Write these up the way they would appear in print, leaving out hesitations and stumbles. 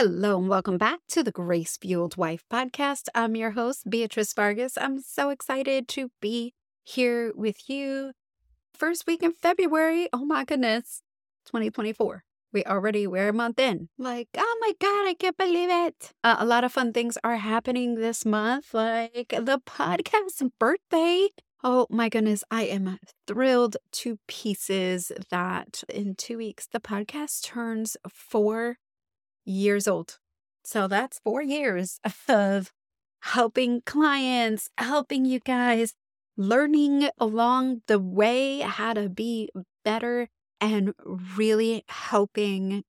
Hello and welcome back to the Grace Fueled Wife Podcast. I'm your host, Beatrice Vargas. I'm so excited to be here with you. First week in February, oh my goodness, 2024. We're a month in. Like, oh my God, I can't believe it. A lot of fun things are happening this month, like the podcast birthday. Oh my goodness, I am thrilled to pieces that in 2 weeks, the podcast turns 4 years old. So that's 4 years of helping clients, helping you guys, learning along the way how to be better and really helping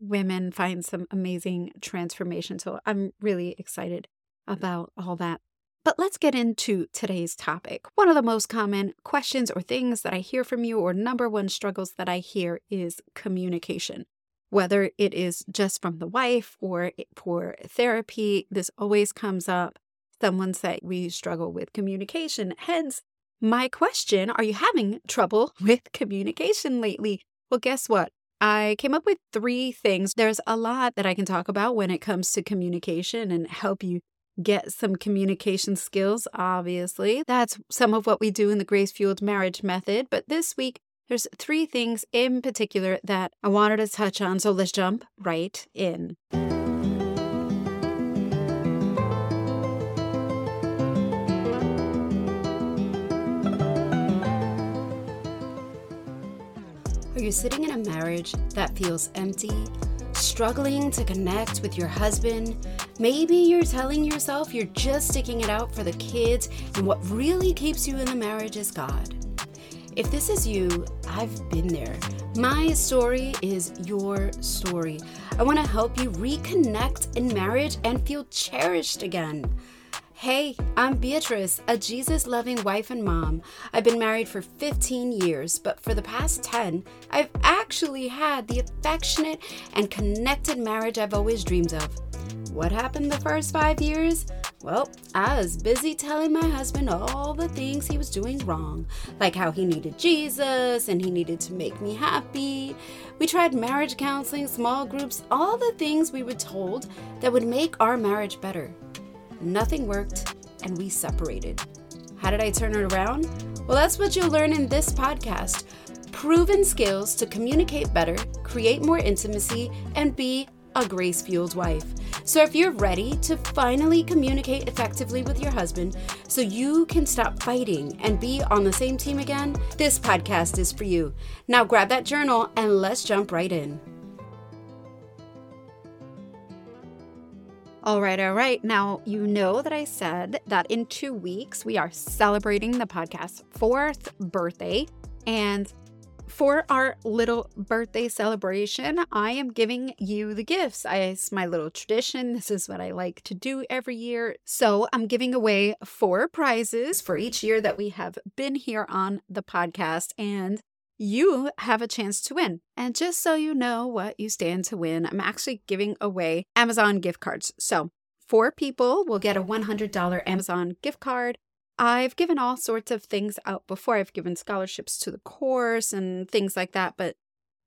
women find some amazing transformation. So I'm really excited about all that. But let's get into today's topic. One of the most common questions or things that I hear from you, or number one struggles that I hear, is communication. Whether it is just from the wife or for therapy, this always comes up. Someone said we struggle with communication. Hence, my question, are you having trouble with communication lately? Well, guess what? I came up with 3 things. There's a lot that I can talk about when it comes to communication and help you get some communication skills, obviously. That's some of what we do in the Grace Fueled Marriage Method. But this week, there's 3 things in particular that I wanted to touch on, so let's jump right in. Are you sitting in a marriage that feels empty, struggling to connect with your husband? Maybe you're telling yourself you're just sticking it out for the kids, and what really keeps you in the marriage is God. If this is you, I've been there. My story is your story. I want to help you reconnect in marriage and feel cherished again. Hey, I'm Beatrice, a Jesus-loving wife and mom. I've been married for 15 years, but for the past 10, I've actually had the affectionate and connected marriage I've always dreamed of. What happened the first 5 years? Well, I was busy telling my husband all the things he was doing wrong, like how he needed Jesus and he needed to make me happy. We tried marriage counseling, small groups, all the things we were told that would make our marriage better. Nothing worked, and we separated. How did I turn it around? Well, that's what you'll learn in this podcast. Proven skills to communicate better, create more intimacy, and be a grace-fueled wife. So if you're ready to finally communicate effectively with your husband so you can stop fighting and be on the same team again, this podcast is for you. Now grab that journal and let's jump right in. All right. Now, you know that I said that in 2 weeks, we are celebrating the podcast's 4th birthday. And for our little birthday celebration, I am giving you the gifts. It's my little tradition. This is what I like to do every year. So I'm giving away 4 prizes for each year that we have been here on the podcast, and you have a chance to win. And just so you know what you stand to win, I'm actually giving away Amazon gift cards. So 4 people will get a $100 Amazon gift card. I've given all sorts of things out before. I've given scholarships to the course and things like that. But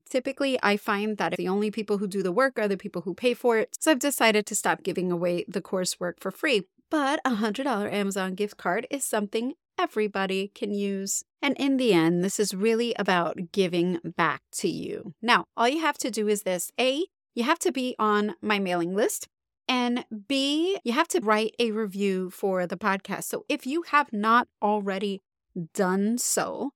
typically, I find that the only people who do the work are the people who pay for it. So I've decided to stop giving away the coursework for free. But a $100 Amazon gift card is something everybody can use. And in the end, this is really about giving back to you. Now, all you have to do is this. A, you have to be on my mailing list. And B, you have to write a review for the podcast. So if you have not already done so,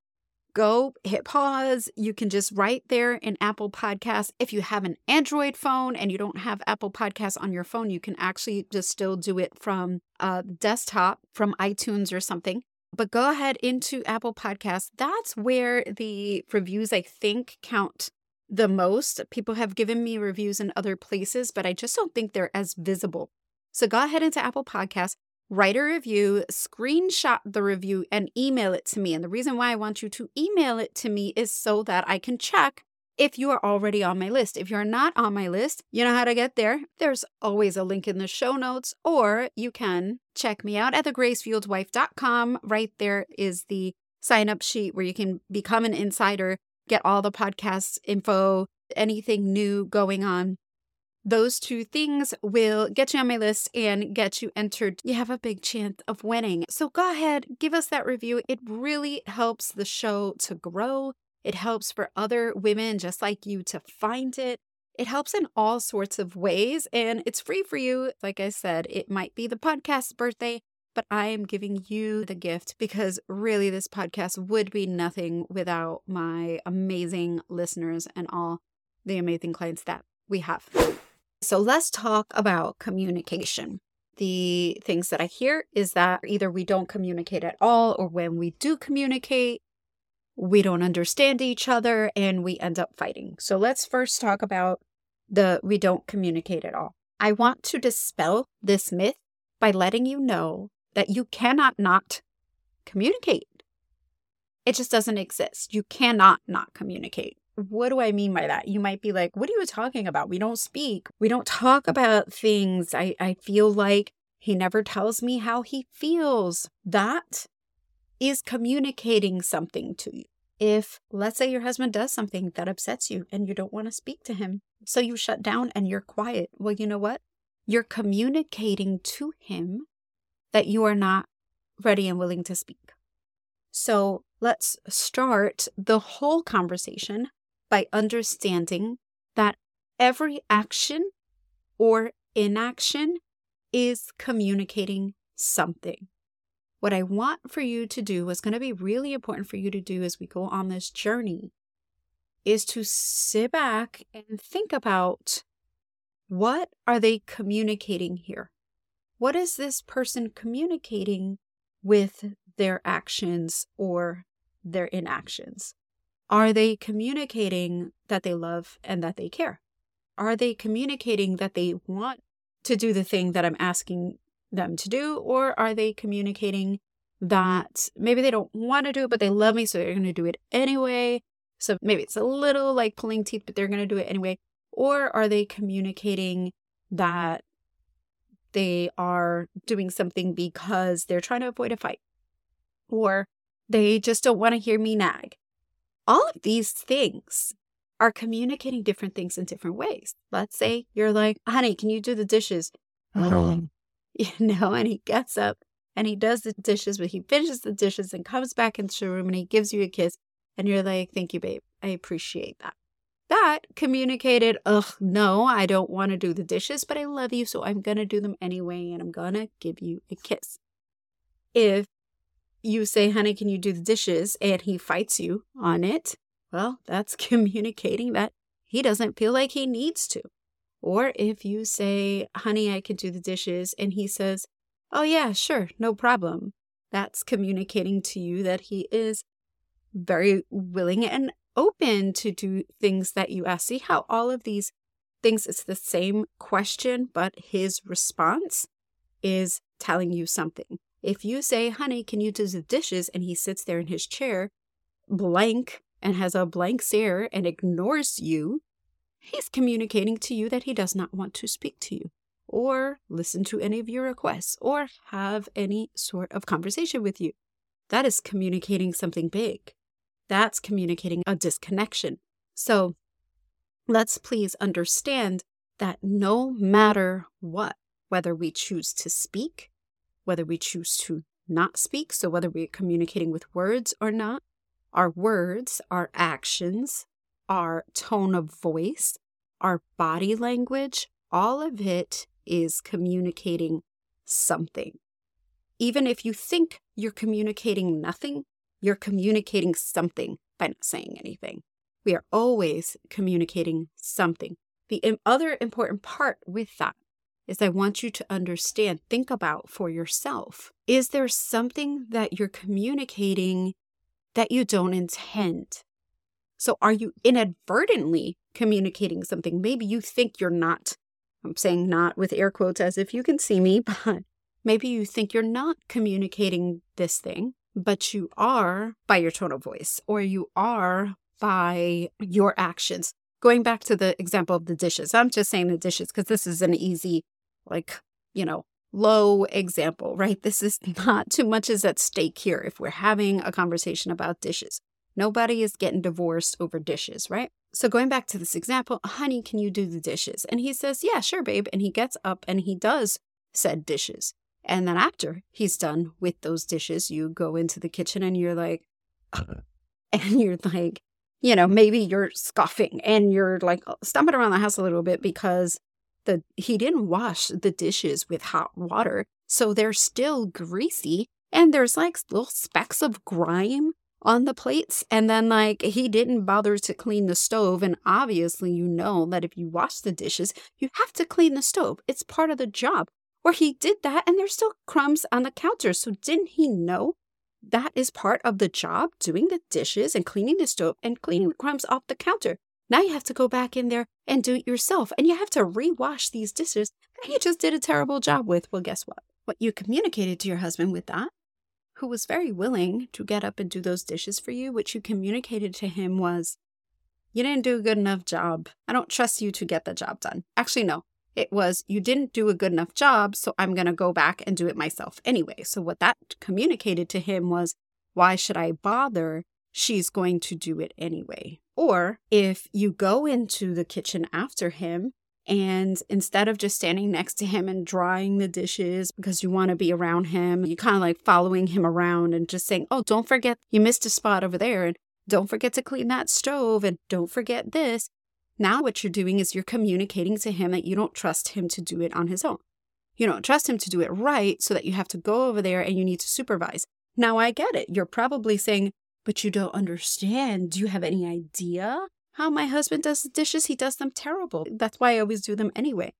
go hit pause. You can just write there in Apple Podcasts. If you have an Android phone and you don't have Apple Podcasts on your phone, you can actually just still do it from a desktop, from iTunes or something. But go ahead into Apple Podcasts. That's where the reviews, I think, count the most. People have given me reviews in other places, but I just don't think they're as visible. So go ahead into Apple Podcasts, write a review, screenshot the review, and email it to me. And the reason why I want you to email it to me is so that I can check if you are already on my list. If you're not on my list, you know how to get there. There's always a link in the show notes, or you can check me out at thegracefueledwife.com. Right there is the sign-up sheet where you can become an insider, get all the podcast info, anything new going on. Those two things will get you on my list and get you entered. You have a big chance of winning. So go ahead, give us that review. It really helps the show to grow. It helps for other women just like you to find it. It helps in all sorts of ways, and it's free for you. Like I said, it might be the podcast's birthday, but I am giving you the gift because really this podcast would be nothing without my amazing listeners and all the amazing clients that we have. So let's talk about communication. The things that I hear is that either we don't communicate at all, or when we do communicate, we don't understand each other and we end up fighting. So let's first talk about we don't communicate at all. I want to dispel this myth by letting you know that you cannot not communicate. It just doesn't exist. You cannot not communicate. What do I mean by that? You might be like, what are you talking about? We don't speak. We don't talk about things. I feel like he never tells me how he feels. That is communicating something to you. If, let's say, your husband does something that upsets you and you don't want to speak to him, so you shut down and you're quiet. Well, you know what? You're communicating to him that you are not ready and willing to speak. So let's start the whole conversation by understanding that every action or inaction is communicating something. What I want for you to do, what's going to be really important for you to do as we go on this journey, is to sit back and think about, what are they communicating here? What is this person communicating with their actions or their inactions? Are they communicating that they love and that they care? Are they communicating that they want to do the thing that I'm asking them to do? Or are they communicating that maybe they don't want to do it, but they love me, so they're going to do it anyway? So maybe it's a little like pulling teeth, but they're going to do it anyway. Or are they communicating that they are doing something because they're trying to avoid a fight? Or they just don't want to hear me nag. All of these things are communicating different things in different ways. Let's say you're like, honey, can you do the dishes? And he gets up and he does the dishes, but he finishes the dishes and comes back into the room and he gives you a kiss. And you're like, thank you, babe. I appreciate that. That communicated, no, I don't want to do the dishes, but I love you, so I'm going to do them anyway, and I'm going to give you a kiss. If you say, honey, can you do the dishes, and he fights you on it, well, that's communicating that he doesn't feel like he needs to. Or if you say, honey, I can do the dishes, and he says, oh, yeah, sure, no problem. That's communicating to you that he is very willing and open to do things that you ask. See how all of these things, it's the same question, but his response is telling you something. If you say, honey, can you do the dishes? And he sits there in his chair, blank, and has a blank stare and ignores you, he's communicating to you that he does not want to speak to you or listen to any of your requests or have any sort of conversation with you. That is communicating something big. That's communicating a disconnection. So let's please understand that no matter what, whether we choose to speak, whether we choose to not speak, so whether we're communicating with words or not, our words, our actions, our tone of voice, our body language, all of it is communicating something. Even if you think you're communicating nothing, you're communicating something by not saying anything. We are always communicating something. The other important part with that is I want you to understand, think about for yourself, is there something that you're communicating that you don't intend? So are you inadvertently communicating something? Maybe you think you're not, I'm saying not with air quotes as if you can see me, but maybe you think you're not communicating this thing, but you are by your tone of voice, or you are by your actions. Going back to the example of the dishes, I'm just saying the dishes because this is an easy, low example, right? This is not too much is at stake here if we're having a conversation about dishes. Nobody is getting divorced over dishes, right? So going back to this example, honey, can you do the dishes? And he says, yeah, sure, babe. And he gets up and he does said dishes. And then after he's done with those dishes, you go into the kitchen and you're like, you know, maybe you're scoffing and you're like stomping around the house a little bit because he didn't wash the dishes with hot water. So they're still greasy and there's like little specks of grime on the plates. And then like he didn't bother to clean the stove. And obviously, you know that if you wash the dishes, you have to clean the stove. It's part of the job. Or he did that and there's still crumbs on the counter. So didn't he know that is part of the job, doing the dishes and cleaning the stove and cleaning the crumbs off the counter? Now you have to go back in there and do it yourself. And you have to rewash these dishes that you just did a terrible job with. Well, guess what? What you communicated to your husband with that, who was very willing to get up and do those dishes for you, what you communicated to him was, you didn't do a good enough job. I don't trust you to get the job done. Actually, no. It was, you didn't do a good enough job, so I'm going to go back and do it myself anyway. So what that communicated to him was, why should I bother? She's going to do it anyway. Or if you go into the kitchen after him, and instead of just standing next to him and drying the dishes because you want to be around him, you kind of like following him around and just saying, oh, don't forget you missed a spot over there, and don't forget to clean that stove, and don't forget this. Now what you're doing is you're communicating to him that you don't trust him to do it on his own. You don't trust him to do it right, so that you have to go over there and you need to supervise. Now I get it. You're probably saying, but you don't understand. Do you have any idea how my husband does the dishes? He does them terrible. That's why I always do them anyway.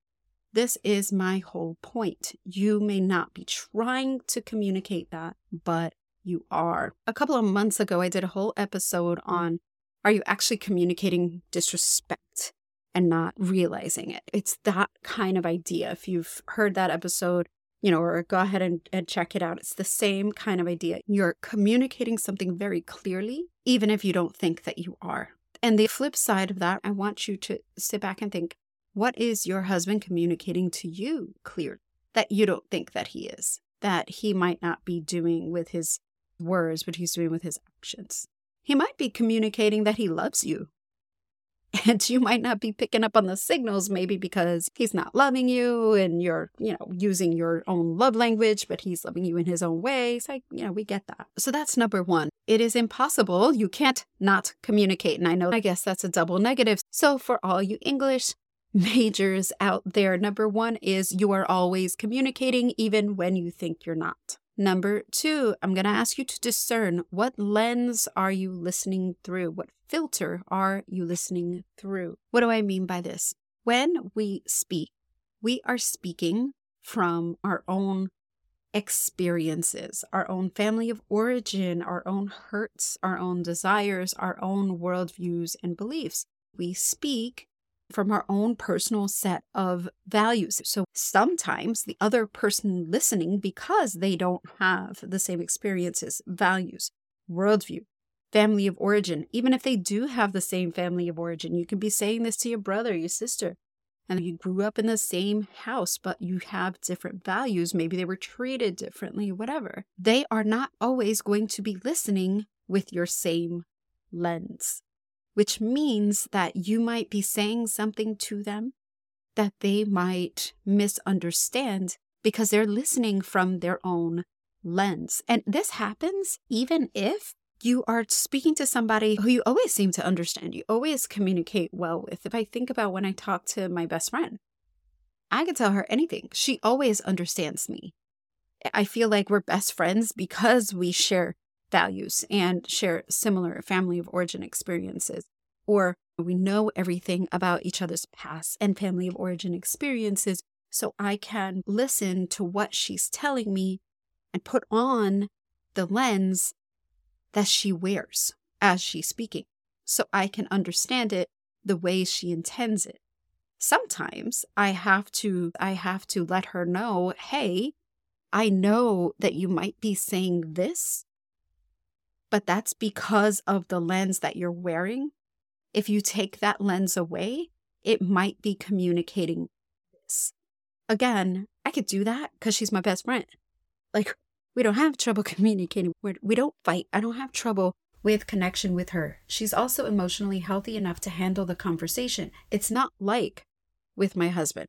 This is my whole point. You may not be trying to communicate that, but you are. A couple of months ago, I did a whole episode on, are you actually communicating disrespect and not realizing it? It's that kind of idea. If you've heard that episode, you know, or go ahead and check it out. It's the same kind of idea. You're communicating something very clearly, even if you don't think that you are. And the flip side of that, I want you to sit back and think, what is your husband communicating to you clearly that you don't think that he is, that he might not be doing with his words, but he's doing with his actions? He might be communicating that he loves you, and you might not be picking up on the signals, maybe because he's not loving you and you're, you know, using your own love language, but he's loving you in his own way. It's like, you know, we get that. So that's number one. It is impossible. You can't not communicate. And I know, I guess that's a double negative. So for all you English majors out there, number one is you are always communicating, even when you think you're not. Number two, I'm going to ask you to discern, what lens are you listening through? What filter are you listening through? What do I mean by this? When we speak, we are speaking from our own experiences, our own family of origin, our own hurts, our own desires, our own worldviews and beliefs. We speak from our own personal set of values. So sometimes the other person listening, because they don't have the same experiences, values, worldview, family of origin, even if they do have the same family of origin, you can be saying this to your brother, your sister, and you grew up in the same house, but you have different values. Maybe they were treated differently, whatever. They are not always going to be listening with your same lens, which means that you might be saying something to them that they might misunderstand because they're listening from their own lens. And this happens even if you are speaking to somebody who you always seem to understand, you always communicate well with. If I think about when I talk to my best friend, I can tell her anything. She always understands me. I feel like we're best friends because we share values and share similar family of origin experiences, or we know everything about each other's past and family of origin experiences, so I can listen to what she's telling me and put on the lens that she wears as she's speaking, so I can understand it the way she intends it. Sometimes I have to let her know, hey, I know that you might be saying this, but that's because of the lens that you're wearing. If you take that lens away, it might be communicating this. Again, I could do that because she's my best friend. Like, we don't have trouble communicating. We don't fight. I don't have trouble with connection with her. She's also emotionally healthy enough to handle the conversation. It's not like with my husband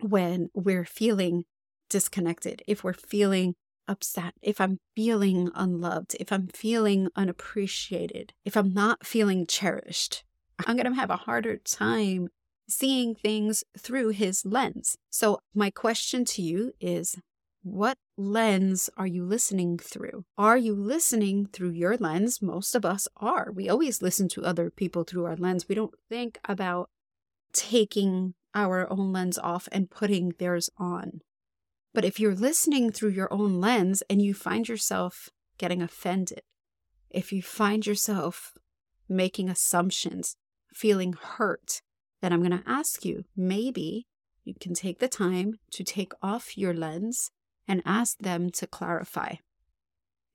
when we're feeling disconnected, if we're feeling upset, if I'm feeling unloved, if I'm feeling unappreciated, if I'm not feeling cherished, I'm going to have a harder time seeing things through his lens. So my question to you is, what lens are you listening through? Are you listening through your lens? Most of us are. We always listen to other people through our lens. We don't think about taking our own lens off and putting theirs on. But if you're listening through your own lens and you find yourself getting offended, if you find yourself making assumptions, feeling hurt, then I'm going to ask you, maybe you can take the time to take off your lens and ask them to clarify.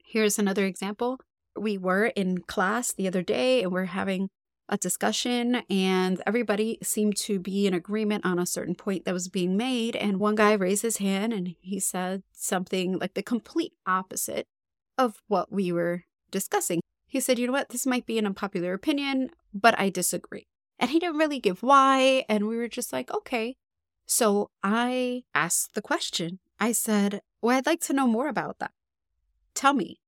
Here's another example. We were in class the other day and we're having a discussion and everybody seemed to be in agreement on a certain point that was being made. And one guy raised his hand and he said something like the complete opposite of what we were discussing. He said, you know what, this might be an unpopular opinion, but I disagree. And he didn't really give why. And we were just like, okay. So I asked the question. I said, well, I'd like to know more about that. Tell me.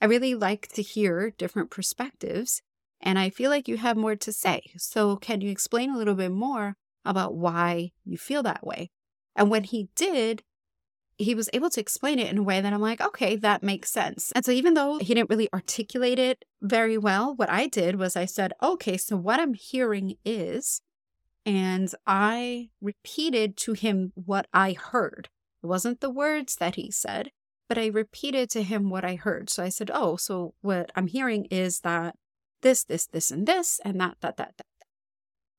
I really like to hear different perspectives, and I feel like you have more to say. So can you explain a little bit more about why you feel that way? And when he did, he was able to explain it in a way that I'm like, okay, that makes sense. And so even though he didn't really articulate it very well, what I did was I said, okay, so what I'm hearing is, and I repeated to him what I heard. It wasn't the words that he said, but I repeated to him what I heard. So I said, oh, so what I'm hearing is that this, this, this, and this, and that.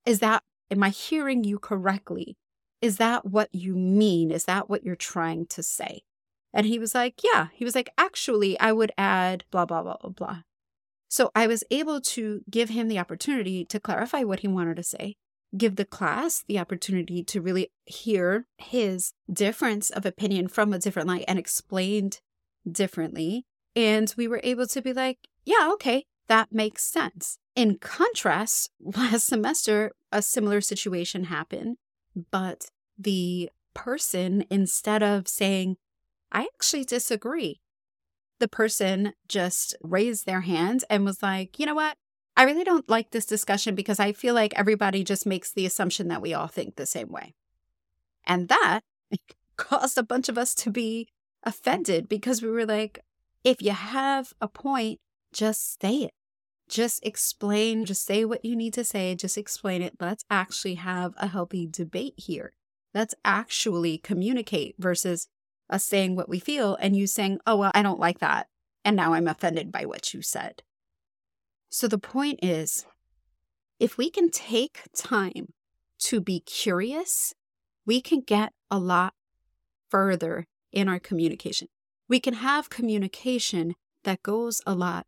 Is that, am I hearing you correctly? Is that what you mean? Is that what you're trying to say? And he was like, yeah. He was like, actually, I would add blah, blah, blah, blah, blah. So I was able to give him the opportunity to clarify what he wanted to say, give the class the opportunity to really hear his difference of opinion from a different light and explained differently. And we were able to be like, yeah, okay, that makes sense. In contrast, last semester, a similar situation happened. But the person, instead of saying, I actually disagree, the person just raised their hand and was like, you know what? I really don't like this discussion because I feel like everybody just makes the assumption that we all think the same way. And that caused a bunch of us to be offended because we were like, if you have a point, just say it. Just explain, just say what you need to say, just explain it. Let's actually have a healthy debate here. Let's actually communicate versus us saying what we feel and you saying, oh, well, I don't like that. And now I'm offended by what you said. So the point is, if we can take time to be curious, we can get a lot further in our communication. We can have communication that goes a lot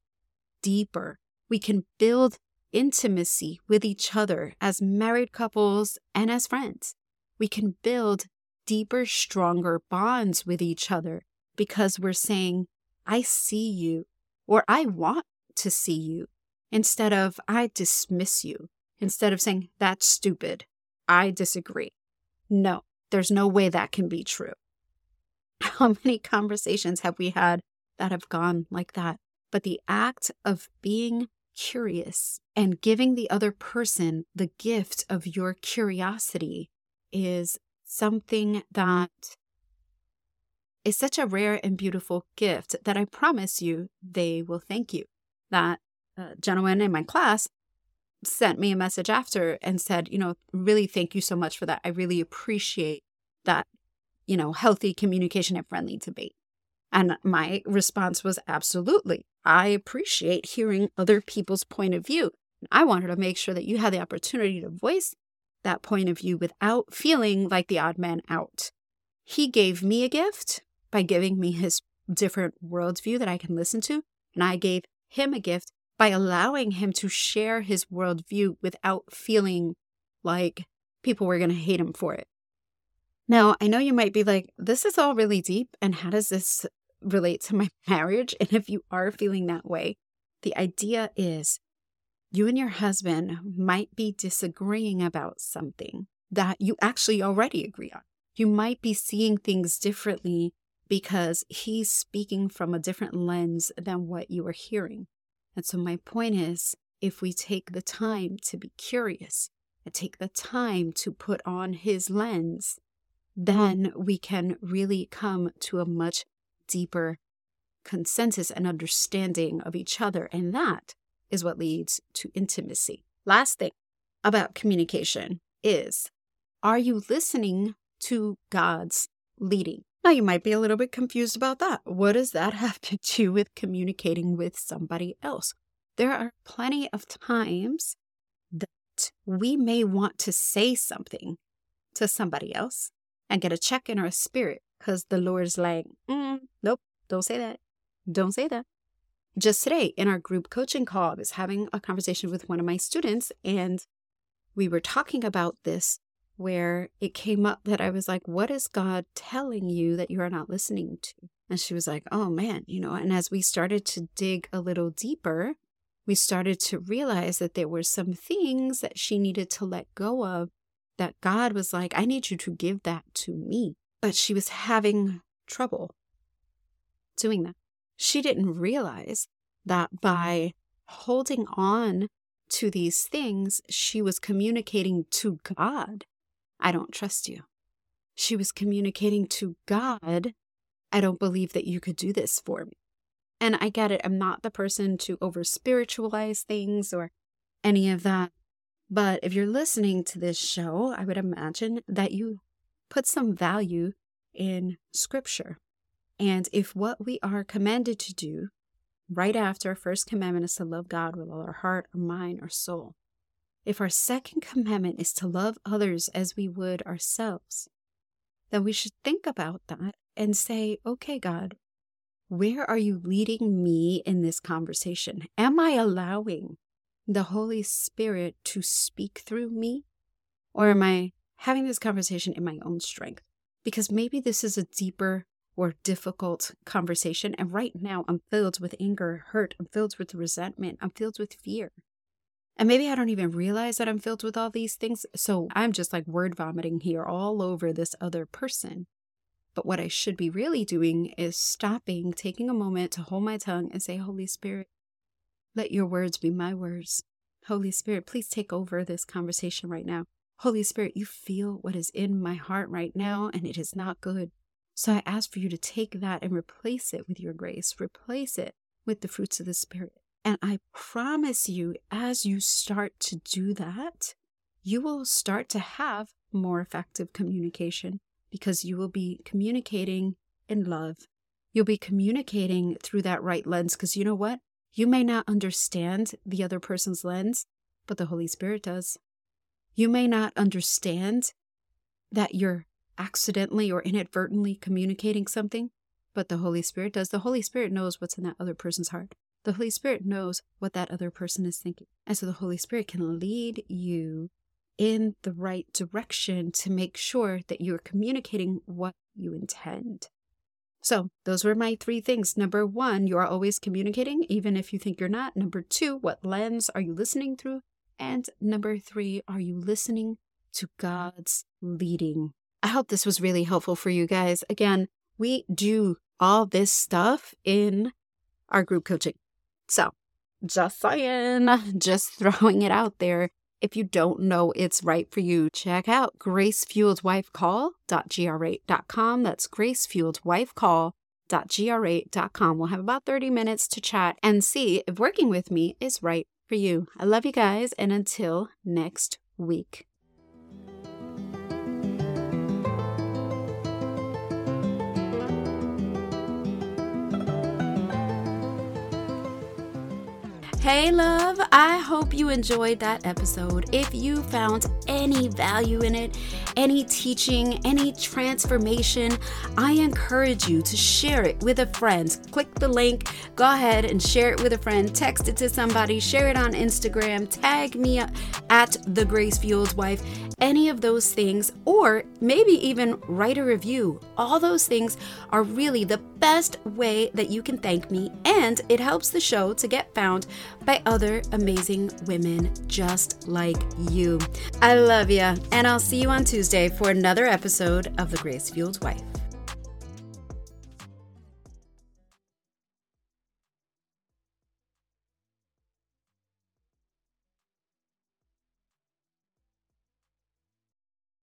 deeper. We can build intimacy with each other as married couples and as friends. We can build deeper, stronger bonds with each other because we're saying, I see you, or I want to see you, instead of I dismiss you, instead of saying, that's stupid, I disagree. No, there's no way that can be true. How many conversations have we had that have gone like that? But the act of being curious and giving the other person the gift of your curiosity is something that is such a rare and beautiful gift that I promise you they will thank you. That gentleman in my class sent me a message after and said, you know, really thank you so much for that. I really appreciate that, you know, healthy communication and friendly debate. And my response was, absolutely. I appreciate hearing other people's point of view. I wanted to make sure that you had the opportunity to voice that point of view without feeling like the odd man out. He gave me a gift by giving me his different worldview that I can listen to. And I gave him a gift by allowing him to share his worldview without feeling like people were going to hate him for it. Now, I know you might be like, this is all really deep. And how does this relate to my marriage? And if you are feeling that way, The idea is you and your husband might be disagreeing about something that you actually already agree on. You might be seeing things differently because he's speaking from a different lens than what you are hearing. And so my point is, if we take the time to be curious and take the time to put on his lens, then we can really come to a much deeper consensus and understanding of each other. And that is what leads to intimacy. Last thing about communication is, are you listening to God's leading? Now, you might be a little bit confused about that. What does that have to do with communicating with somebody else? There are plenty of times that we may want to say something to somebody else and get a check in our spirit because the Lord's like, nope, don't say that. Don't say that. Just today in our group coaching call, I was having a conversation with one of my students, and we were talking about this where it came up that I was like, what is God telling you that you are not listening to? And she was like, oh man, and as we started to dig a little deeper, we started to realize that there were some things that she needed to let go of that God was like, I need you to give that to me. But she was having trouble doing that. She didn't realize that by holding on to these things, she was communicating to God, I don't trust you. She was communicating to God, I don't believe that you could do this for me. And I get it. I'm not the person to over-spiritualize things or any of that. But if you're listening to this show, I would imagine that you put some value in Scripture. And if what we are commanded to do right after our first commandment is to love God with all our heart, or mind, or soul, if our second commandment is to love others as we would ourselves, then we should think about that and say, okay, God, where are you leading me in this conversation? Am I allowing the Holy Spirit to speak through me? Or am I having this conversation in my own strength? Because maybe this is a deeper or difficult conversation, and right now I'm filled with anger, hurt, I'm filled with resentment, I'm filled with fear. And maybe I don't even realize that I'm filled with all these things, so I'm just like word vomiting here all over this other person. But what I should be really doing is stopping, taking a moment to hold my tongue and say, Holy Spirit, let your words be my words. Holy Spirit, please take over this conversation right now. Holy Spirit, you feel what is in my heart right now, and it is not good. So I ask for you to take that and replace it with your grace, replace it with the fruits of the Spirit. And I promise you, as you start to do that, you will start to have more effective communication, because you will be communicating in love. You'll be communicating through that right lens, because you know what? You may not understand the other person's lens, but the Holy Spirit does. You may not understand that you're accidentally or inadvertently communicating something, but the Holy Spirit does. The Holy Spirit knows what's in that other person's heart. The Holy Spirit knows what that other person is thinking. And so the Holy Spirit can lead you in the right direction to make sure that you're communicating what you intend. So those were my three things. Number one, you are always communicating, even if you think you're not. Number two, what lens are you listening through? And number three, are you listening to God's leading? I hope this was really helpful for you guys. Again, we do all this stuff in our group coaching. So just saying, just throwing it out there. If you don't know it's right for you, check out gracefueledwifecall.gr8.com. That's gracefueledwifecall.gr8.com. We'll have about 30 minutes to chat and see if working with me is right for you. I love you guys, and until next week. Hey love, I hope you enjoyed that episode. If you found any value in it, any teaching, any transformation, I encourage you to share it with a friend. Click the link, go ahead and share it with a friend, text it to somebody, share it on Instagram, tag me at The Grace Fueled Wife, any of those things, or maybe even write a review. All those things are really the best way that you can thank me, and it helps the show to get found by other amazing women just like you. I love ya, and I'll see you on Tuesday for another episode of The Grace Fueled Wife.